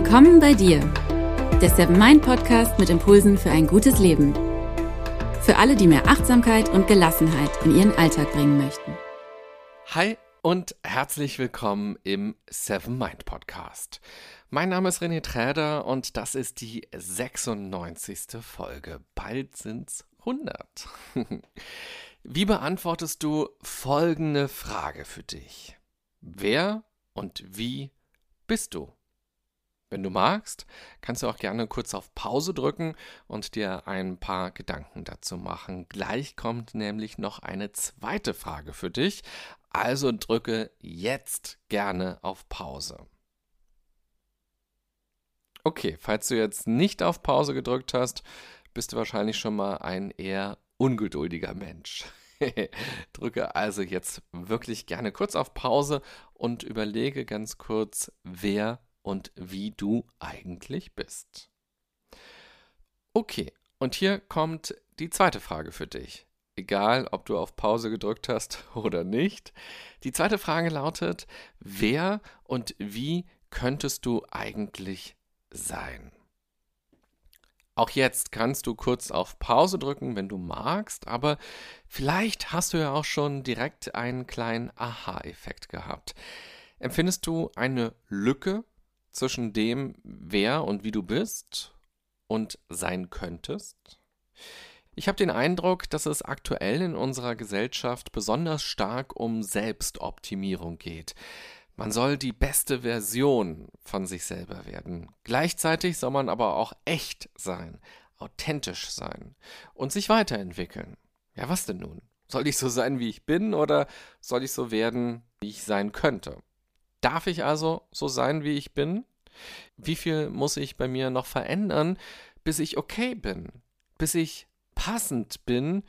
Willkommen bei dir, der Seven-Mind-Podcast mit Impulsen für ein gutes Leben. Für alle, die mehr Achtsamkeit und Gelassenheit in ihren Alltag bringen möchten. Hi und herzlich willkommen im Seven-Mind-Podcast. Mein Name ist René Träder und das ist die 96. Folge. Bald sind's 100. Wie beantwortest du folgende Frage für dich? Wer und wie bist du? Wenn du magst, kannst du auch gerne kurz auf Pause drücken und dir ein paar Gedanken dazu machen. Gleich kommt nämlich noch eine zweite Frage für dich, also drücke jetzt gerne auf Pause. Okay, falls du jetzt nicht auf Pause gedrückt hast, bist du wahrscheinlich schon mal ein eher ungeduldiger Mensch. Drücke also jetzt wirklich gerne kurz auf Pause und überlege ganz kurz, wer und wie du eigentlich bist. Okay, und hier kommt die zweite Frage für dich. Egal, ob du auf Pause gedrückt hast oder nicht. Die zweite Frage lautet: Wer und wie könntest du eigentlich sein? Auch jetzt kannst du kurz auf Pause drücken, wenn du magst, aber vielleicht hast du ja auch schon direkt einen kleinen Aha-Effekt gehabt. Empfindest du eine Lücke zwischen dem, wer und wie du bist und sein könntest? Ich habe den Eindruck, dass es aktuell in unserer Gesellschaft besonders stark um Selbstoptimierung geht. Man soll die beste Version von sich selber werden. Gleichzeitig soll man aber auch echt sein, authentisch sein und sich weiterentwickeln. Ja, was denn nun? Soll ich so sein, wie ich bin, oder soll ich so werden, wie ich sein könnte? Darf ich also so sein, wie ich bin? Wie viel muss ich bei mir noch verändern, bis ich okay bin, bis ich passend bin,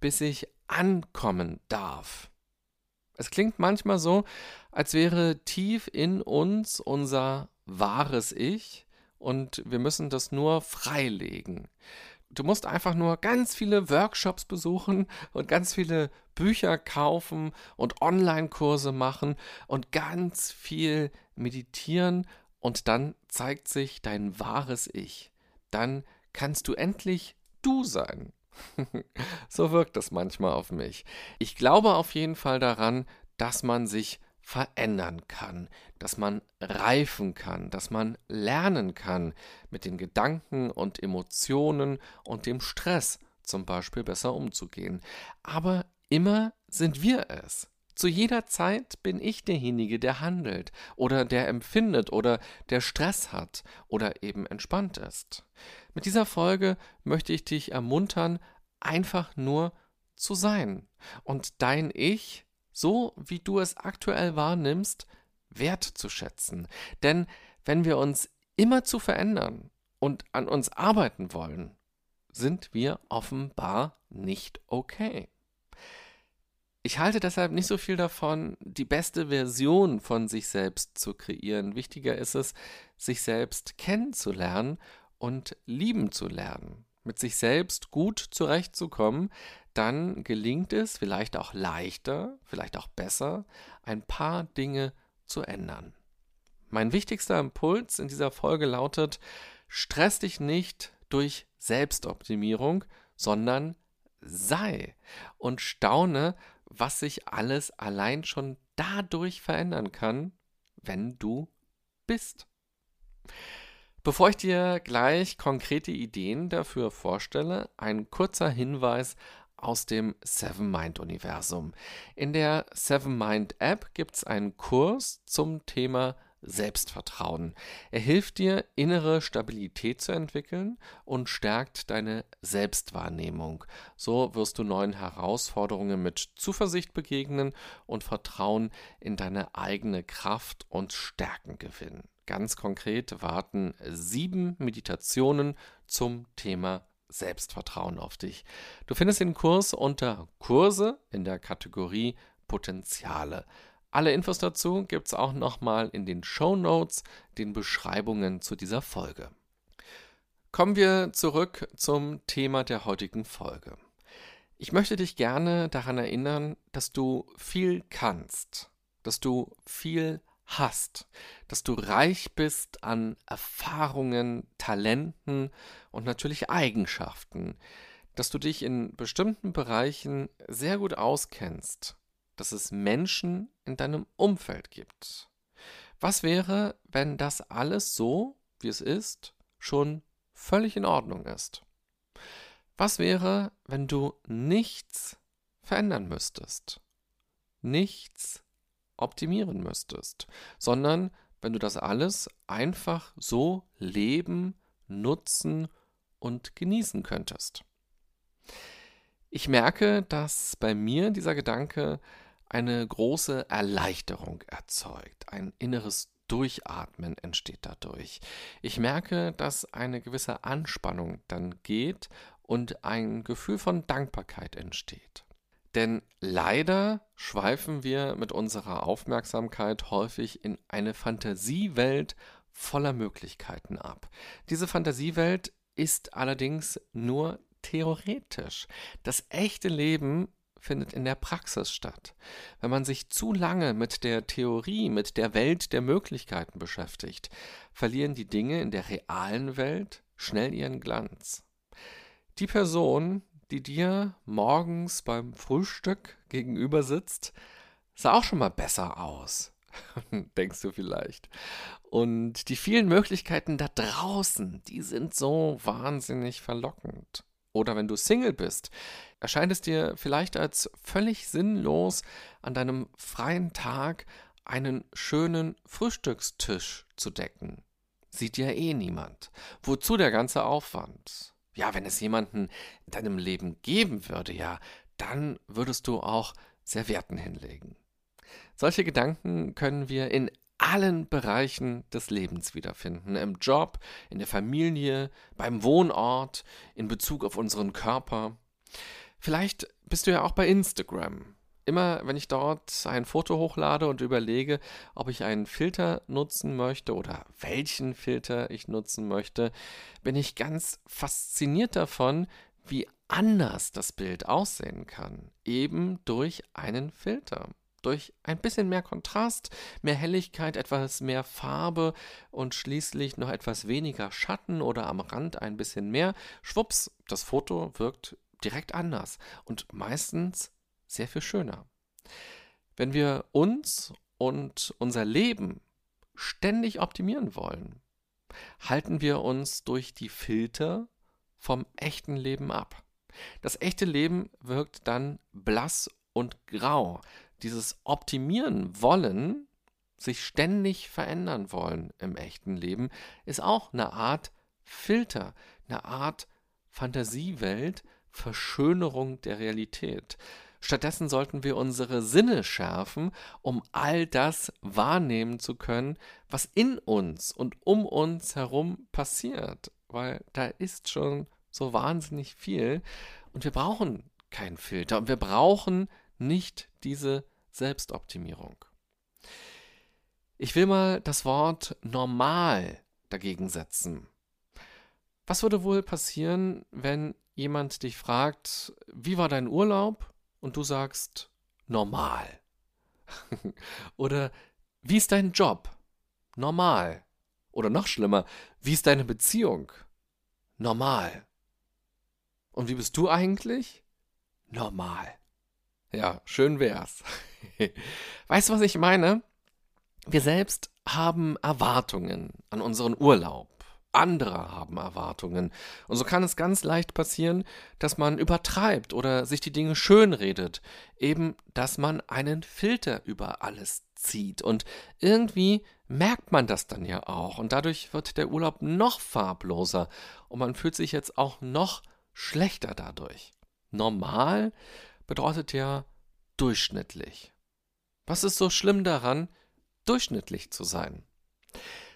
bis ich ankommen darf? Es klingt manchmal so, als wäre tief in uns unser wahres Ich und wir müssen das nur freilegen. Du musst einfach nur ganz viele Workshops besuchen und ganz viele Bücher kaufen und Online-Kurse machen und ganz viel meditieren und dann zeigt sich dein wahres Ich. Dann kannst du endlich du sein. So wirkt das manchmal auf mich. Ich glaube auf jeden Fall daran, dass man sich verändern kann, dass man reifen kann, dass man lernen kann, mit den Gedanken und Emotionen und dem Stress zum Beispiel besser umzugehen. Aber immer sind wir es. Zu jeder Zeit bin ich derjenige, der handelt oder der empfindet oder der Stress hat oder eben entspannt ist. Mit dieser Folge möchte ich dich ermuntern, einfach nur zu sein und dein Ich, so wie du es aktuell wahrnimmst, wertzuschätzen. Denn wenn wir uns immer zu verändern und an uns arbeiten wollen, sind wir offenbar nicht okay. Ich halte deshalb nicht so viel davon, die beste Version von sich selbst zu kreieren. Wichtiger ist es, sich selbst kennenzulernen und lieben zu lernen. Mit sich selbst gut zurechtzukommen, dann gelingt es vielleicht auch leichter, vielleicht auch besser, ein paar Dinge zu ändern. Mein wichtigster Impuls in dieser Folge lautet: Stress dich nicht durch Selbstoptimierung, sondern sei und staune, was sich alles allein schon dadurch verändern kann, wenn du bist. Bevor ich dir gleich konkrete Ideen dafür vorstelle, ein kurzer Hinweis aus dem Seven-Mind-Universum. In der Seven-Mind-App gibt es einen Kurs zum Thema Selbstvertrauen. Er hilft dir, innere Stabilität zu entwickeln und stärkt deine Selbstwahrnehmung. So wirst du neuen Herausforderungen mit Zuversicht begegnen und Vertrauen in deine eigene Kraft und Stärken gewinnen. Ganz konkret warten 7 Meditationen zum Thema Selbstvertrauen auf dich. Du findest den Kurs unter Kurse in der Kategorie Potenziale. Alle Infos dazu gibt es auch nochmal in den Shownotes, den Beschreibungen zu dieser Folge. Kommen wir zurück zum Thema der heutigen Folge. Ich möchte dich gerne daran erinnern, dass du viel kannst, dass du viel hast, dass du reich bist an Erfahrungen, Talenten und natürlich Eigenschaften, dass du dich in bestimmten Bereichen sehr gut auskennst, dass es Menschen in deinem Umfeld gibt. Was wäre, wenn das alles so, wie es ist, schon völlig in Ordnung ist? Was wäre, wenn du nichts verändern müsstest, nichts optimieren müsstest, sondern wenn du das alles einfach so leben, nutzen und genießen könntest? Ich merke, dass bei mir dieser Gedanke eine große Erleichterung erzeugt, ein inneres Durchatmen entsteht dadurch. Ich merke, dass eine gewisse Anspannung dann geht und ein Gefühl von Dankbarkeit entsteht. Denn leider schweifen wir mit unserer Aufmerksamkeit häufig in eine Fantasiewelt voller Möglichkeiten ab. Diese Fantasiewelt ist allerdings nur theoretisch. Das echte Leben findet in der Praxis statt. Wenn man sich zu lange mit der Theorie, mit der Welt der Möglichkeiten beschäftigt, verlieren die Dinge in der realen Welt schnell ihren Glanz. Die Person, die dir morgens beim Frühstück gegenüber sitzt, sah auch schon mal besser aus, denkst du vielleicht. Und die vielen Möglichkeiten da draußen, die sind so wahnsinnig verlockend. Oder wenn du Single bist, erscheint es dir vielleicht als völlig sinnlos, an deinem freien Tag einen schönen Frühstückstisch zu decken. Sieht ja eh niemand. Wozu der ganze Aufwand? Ja, wenn es jemanden in deinem Leben geben würde, ja, dann würdest du auch Servietten hinlegen. Solche Gedanken können wir in allen Bereichen des Lebens wiederfinden. Im Job, in der Familie, beim Wohnort, in Bezug auf unseren Körper. Vielleicht bist du ja auch bei Instagram. Immer wenn ich dort ein Foto hochlade und überlege, ob ich einen Filter nutzen möchte oder welchen Filter ich nutzen möchte, bin ich ganz fasziniert davon, wie anders das Bild aussehen kann. Eben durch einen Filter. Durch ein bisschen mehr Kontrast, mehr Helligkeit, etwas mehr Farbe und schließlich noch etwas weniger Schatten oder am Rand ein bisschen mehr. Schwupps, das Foto wirkt direkt anders und meistens sehr viel schöner. Wenn wir uns und unser Leben ständig optimieren wollen, halten wir uns durch die Filter vom echten Leben ab. Das echte Leben wirkt dann blass und grau. Dieses Optimieren wollen, sich ständig verändern wollen im echten Leben, ist auch eine Art Filter, eine Art Fantasiewelt, Verschönerung der Realität. Stattdessen sollten wir unsere Sinne schärfen, um all das wahrnehmen zu können, was in uns und um uns herum passiert, weil da ist schon so wahnsinnig viel und wir brauchen keinen Filter und wir brauchen nicht diese Selbstoptimierung. Ich will mal das Wort normal dagegen setzen. Was würde wohl passieren, wenn jemand dich fragt, wie war dein Urlaub? Und du sagst, normal. Oder, wie ist dein Job? Normal. Oder noch schlimmer, wie ist deine Beziehung? Normal. Und wie bist du eigentlich? Normal. Ja, schön wär's. Weißt du, was ich meine? Wir selbst haben Erwartungen an unseren Urlaub. Andere haben Erwartungen. Und so kann es ganz leicht passieren, dass man übertreibt oder sich die Dinge schönredet. Eben, dass man einen Filter über alles zieht. Und irgendwie merkt man das dann ja auch. Und dadurch wird der Urlaub noch farbloser. Und man fühlt sich jetzt auch noch schlechter dadurch. Normal bedeutet ja durchschnittlich. Was ist so schlimm daran, durchschnittlich zu sein?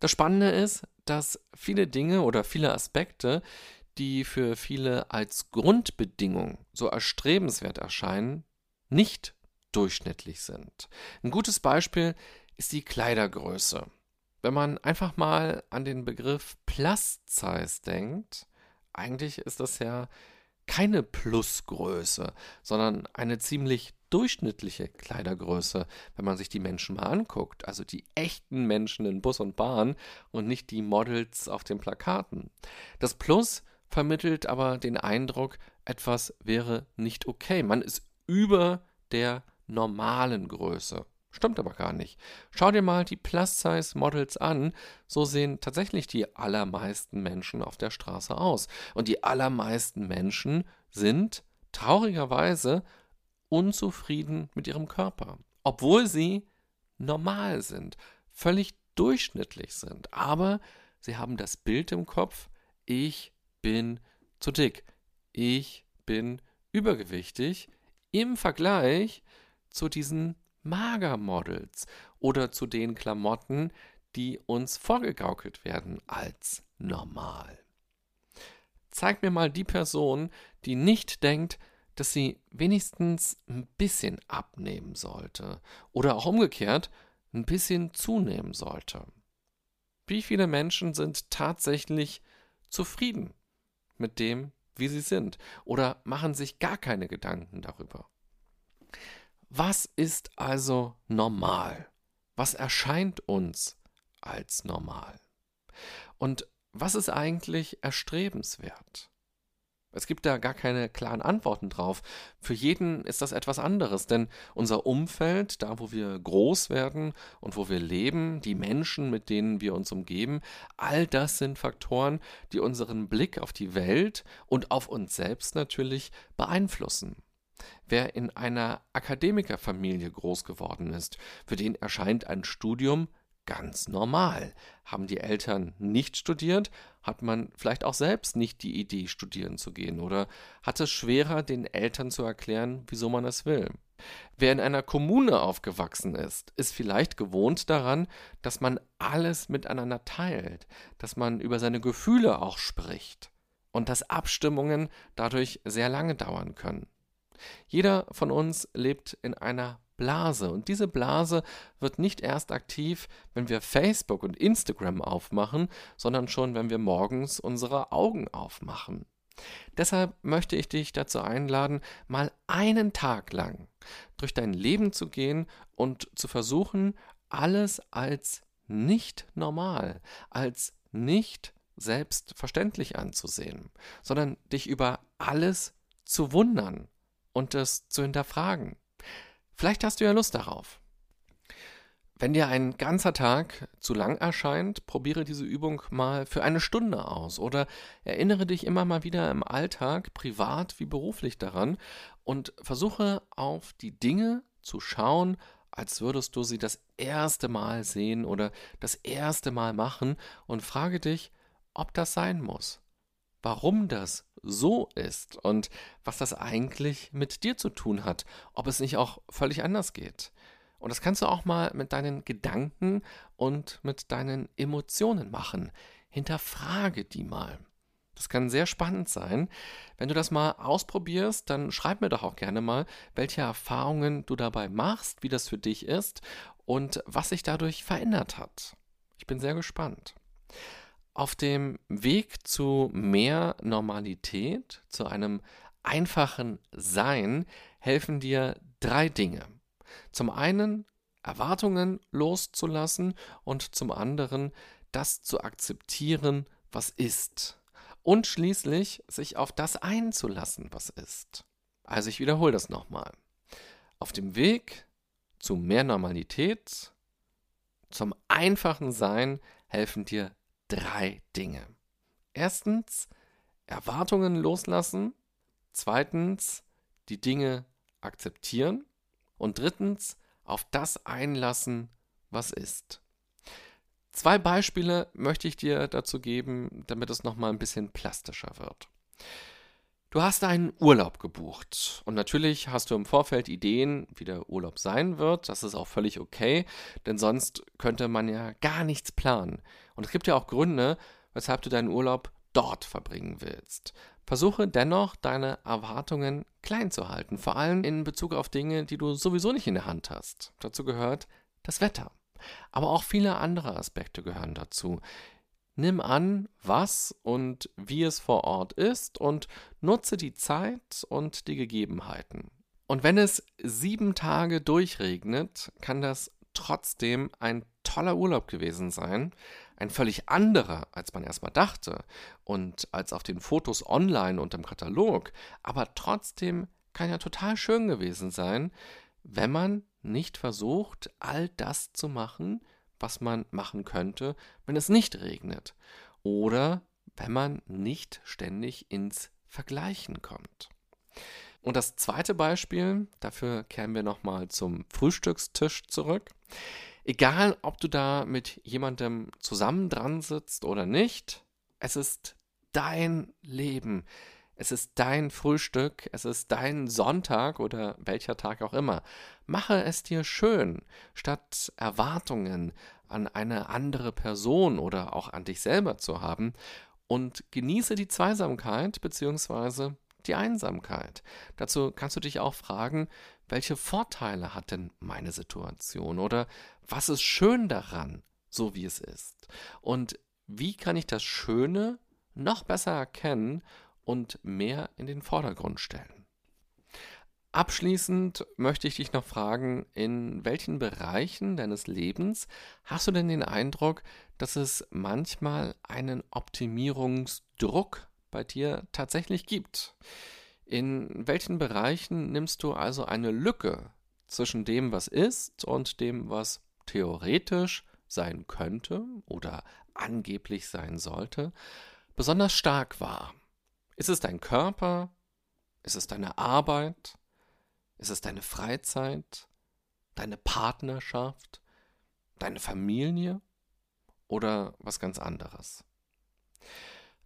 Das Spannende ist, dass viele Dinge oder viele Aspekte, die für viele als Grundbedingung so erstrebenswert erscheinen, nicht durchschnittlich sind. Ein gutes Beispiel ist die Kleidergröße. Wenn man einfach mal an den Begriff Plus-Size denkt, eigentlich ist das ja keine Plusgröße, sondern eine ziemlich durchschnittliche Kleidergröße, wenn man sich die Menschen mal anguckt, also die echten Menschen in Bus und Bahn und nicht die Models auf den Plakaten. Das Plus vermittelt aber den Eindruck, etwas wäre nicht okay. Man ist über der normalen Größe. Stimmt aber gar nicht. Schau dir mal die Plus-Size-Models an. So sehen tatsächlich die allermeisten Menschen auf der Straße aus. Und die allermeisten Menschen sind traurigerweise unzufrieden mit ihrem Körper. Obwohl sie normal sind, völlig durchschnittlich sind. Aber sie haben das Bild im Kopf, ich bin zu dick, ich bin übergewichtig im Vergleich zu diesen Magermodels oder zu den Klamotten, die uns vorgegaukelt werden als normal. Zeig mir mal die Person, die nicht denkt, dass sie wenigstens ein bisschen abnehmen sollte oder auch umgekehrt ein bisschen zunehmen sollte. Wie viele Menschen sind tatsächlich zufrieden mit dem, wie sie sind oder machen sich gar keine Gedanken darüber? Was ist also normal? Was erscheint uns als normal? Und was ist eigentlich erstrebenswert? Es gibt da gar keine klaren Antworten drauf. Für jeden ist das etwas anderes, denn unser Umfeld, da wo wir groß werden und wo wir leben, die Menschen, mit denen wir uns umgeben, all das sind Faktoren, die unseren Blick auf die Welt und auf uns selbst natürlich beeinflussen. Wer in einer Akademikerfamilie groß geworden ist, für den erscheint ein Studium ganz normal. Haben die Eltern nicht studiert, hat man vielleicht auch selbst nicht die Idee, studieren zu gehen oder hat es schwerer, den Eltern zu erklären, wieso man es will. Wer in einer Kommune aufgewachsen ist, ist vielleicht gewohnt daran, dass man alles miteinander teilt, dass man über seine Gefühle auch spricht und dass Abstimmungen dadurch sehr lange dauern können. Jeder von uns lebt in einer Blase und diese Blase wird nicht erst aktiv, wenn wir Facebook und Instagram aufmachen, sondern schon, wenn wir morgens unsere Augen aufmachen. Deshalb möchte ich dich dazu einladen, mal einen Tag lang durch dein Leben zu gehen und zu versuchen, alles als nicht normal, als nicht selbstverständlich anzusehen, sondern dich über alles zu wundern und das zu hinterfragen. Vielleicht hast du ja Lust darauf. Wenn dir ein ganzer Tag zu lang erscheint, probiere diese Übung mal für eine Stunde aus oder erinnere dich immer mal wieder im Alltag, privat wie beruflich daran und versuche auf die Dinge zu schauen, als würdest du sie das erste Mal sehen oder das erste Mal machen und frage dich, ob das sein muss, warum das so ist und was das eigentlich mit dir zu tun hat, ob es nicht auch völlig anders geht. Und das kannst du auch mal mit deinen Gedanken und mit deinen Emotionen machen. Hinterfrage die mal. Das kann sehr spannend sein. Wenn du das mal ausprobierst, dann schreib mir doch auch gerne mal, welche Erfahrungen du dabei machst, wie das für dich ist und was sich dadurch verändert hat. Ich bin sehr gespannt. Auf dem Weg zu mehr Normalität, zu einem einfachen Sein, helfen dir 3 Dinge. Zum einen Erwartungen loszulassen und zum anderen das zu akzeptieren, was ist. Und schließlich sich auf das einzulassen, was ist. Also ich wiederhole das nochmal. Auf dem Weg zu mehr Normalität, zum einfachen Sein helfen dir 3 Dinge. Erstens, Erwartungen loslassen. Zweitens, die Dinge akzeptieren. Und drittens, auf das einlassen, was ist. 2 Beispiele möchte ich dir dazu geben, damit es nochmal ein bisschen plastischer wird. Du hast einen Urlaub gebucht und natürlich hast du im Vorfeld Ideen, wie der Urlaub sein wird. Das ist auch völlig okay, denn sonst könnte man ja gar nichts planen. Und es gibt ja auch Gründe, weshalb du deinen Urlaub dort verbringen willst. Versuche dennoch, deine Erwartungen klein zu halten, vor allem in Bezug auf Dinge, die du sowieso nicht in der Hand hast. Dazu gehört das Wetter. Aber auch viele andere Aspekte gehören dazu. Nimm an, was und wie es vor Ort ist und nutze die Zeit und die Gegebenheiten. Und wenn es 7 Tage durchregnet, kann das trotzdem ein toller Urlaub gewesen sein. Ein völlig anderer, als man erstmal dachte und als auf den Fotos online und im Katalog. Aber trotzdem kann ja total schön gewesen sein, wenn man nicht versucht, all das zu machen, was man machen könnte, wenn es nicht regnet. Oder wenn man nicht ständig ins Vergleichen kommt. Und das zweite Beispiel, dafür kehren wir nochmal zum Frühstückstisch zurück. Egal, ob du da mit jemandem zusammen dran sitzt oder nicht, es ist dein Leben, es ist dein Frühstück, es ist dein Sonntag oder welcher Tag auch immer. Mache es dir schön, statt Erwartungen an eine andere Person oder auch an dich selber zu haben, und genieße die Zweisamkeit bzw. die Einsamkeit. Dazu kannst du dich auch fragen, welche Vorteile hat denn meine Situation oder was ist schön daran, so wie es ist? Und wie kann ich das Schöne noch besser erkennen und mehr in den Vordergrund stellen? Abschließend möchte ich dich noch fragen, in welchen Bereichen deines Lebens hast du denn den Eindruck, dass es manchmal einen Optimierungsdruck bei dir tatsächlich gibt? In welchen Bereichen nimmst du also eine Lücke zwischen dem, was ist, und dem, was theoretisch sein könnte oder angeblich sein sollte, besonders stark wahr? Ist es dein Körper? Ist es deine Arbeit? Ist es deine Freizeit, deine Partnerschaft, deine Familie oder was ganz anderes?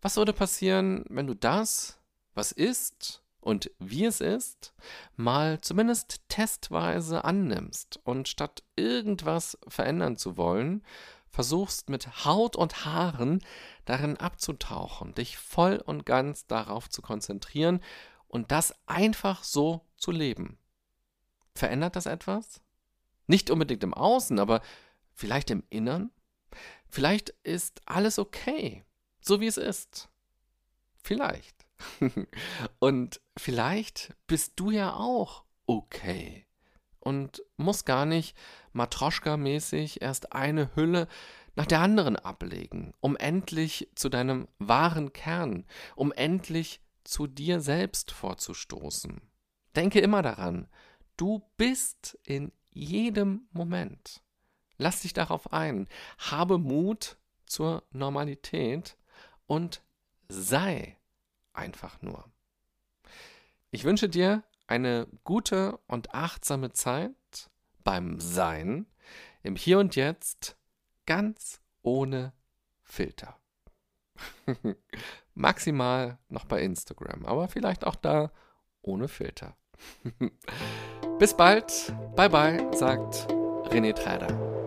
Was würde passieren, wenn du das, was ist und wie es ist, mal zumindest testweise annimmst und statt irgendwas verändern zu wollen, versuchst mit Haut und Haaren darin abzutauchen, dich voll und ganz darauf zu konzentrieren und das einfach so zu leben? Verändert das etwas? Nicht unbedingt im Außen, aber vielleicht im Innern? Vielleicht ist alles okay, so wie es ist. Vielleicht. Und vielleicht bist du ja auch okay und musst gar nicht Matroschka-mäßig erst eine Hülle nach der anderen ablegen, um endlich zu deinem wahren Kern, um endlich zu dir selbst vorzustoßen. Denke immer daran, du bist in jedem Moment. Lass dich darauf ein, habe Mut zur Normalität und sei einfach nur. Ich wünsche dir eine gute und achtsame Zeit beim Sein, im Hier und Jetzt, ganz ohne Filter. Maximal noch bei Instagram, aber vielleicht auch da ohne Filter. Bis bald, bye bye, sagt René Träder.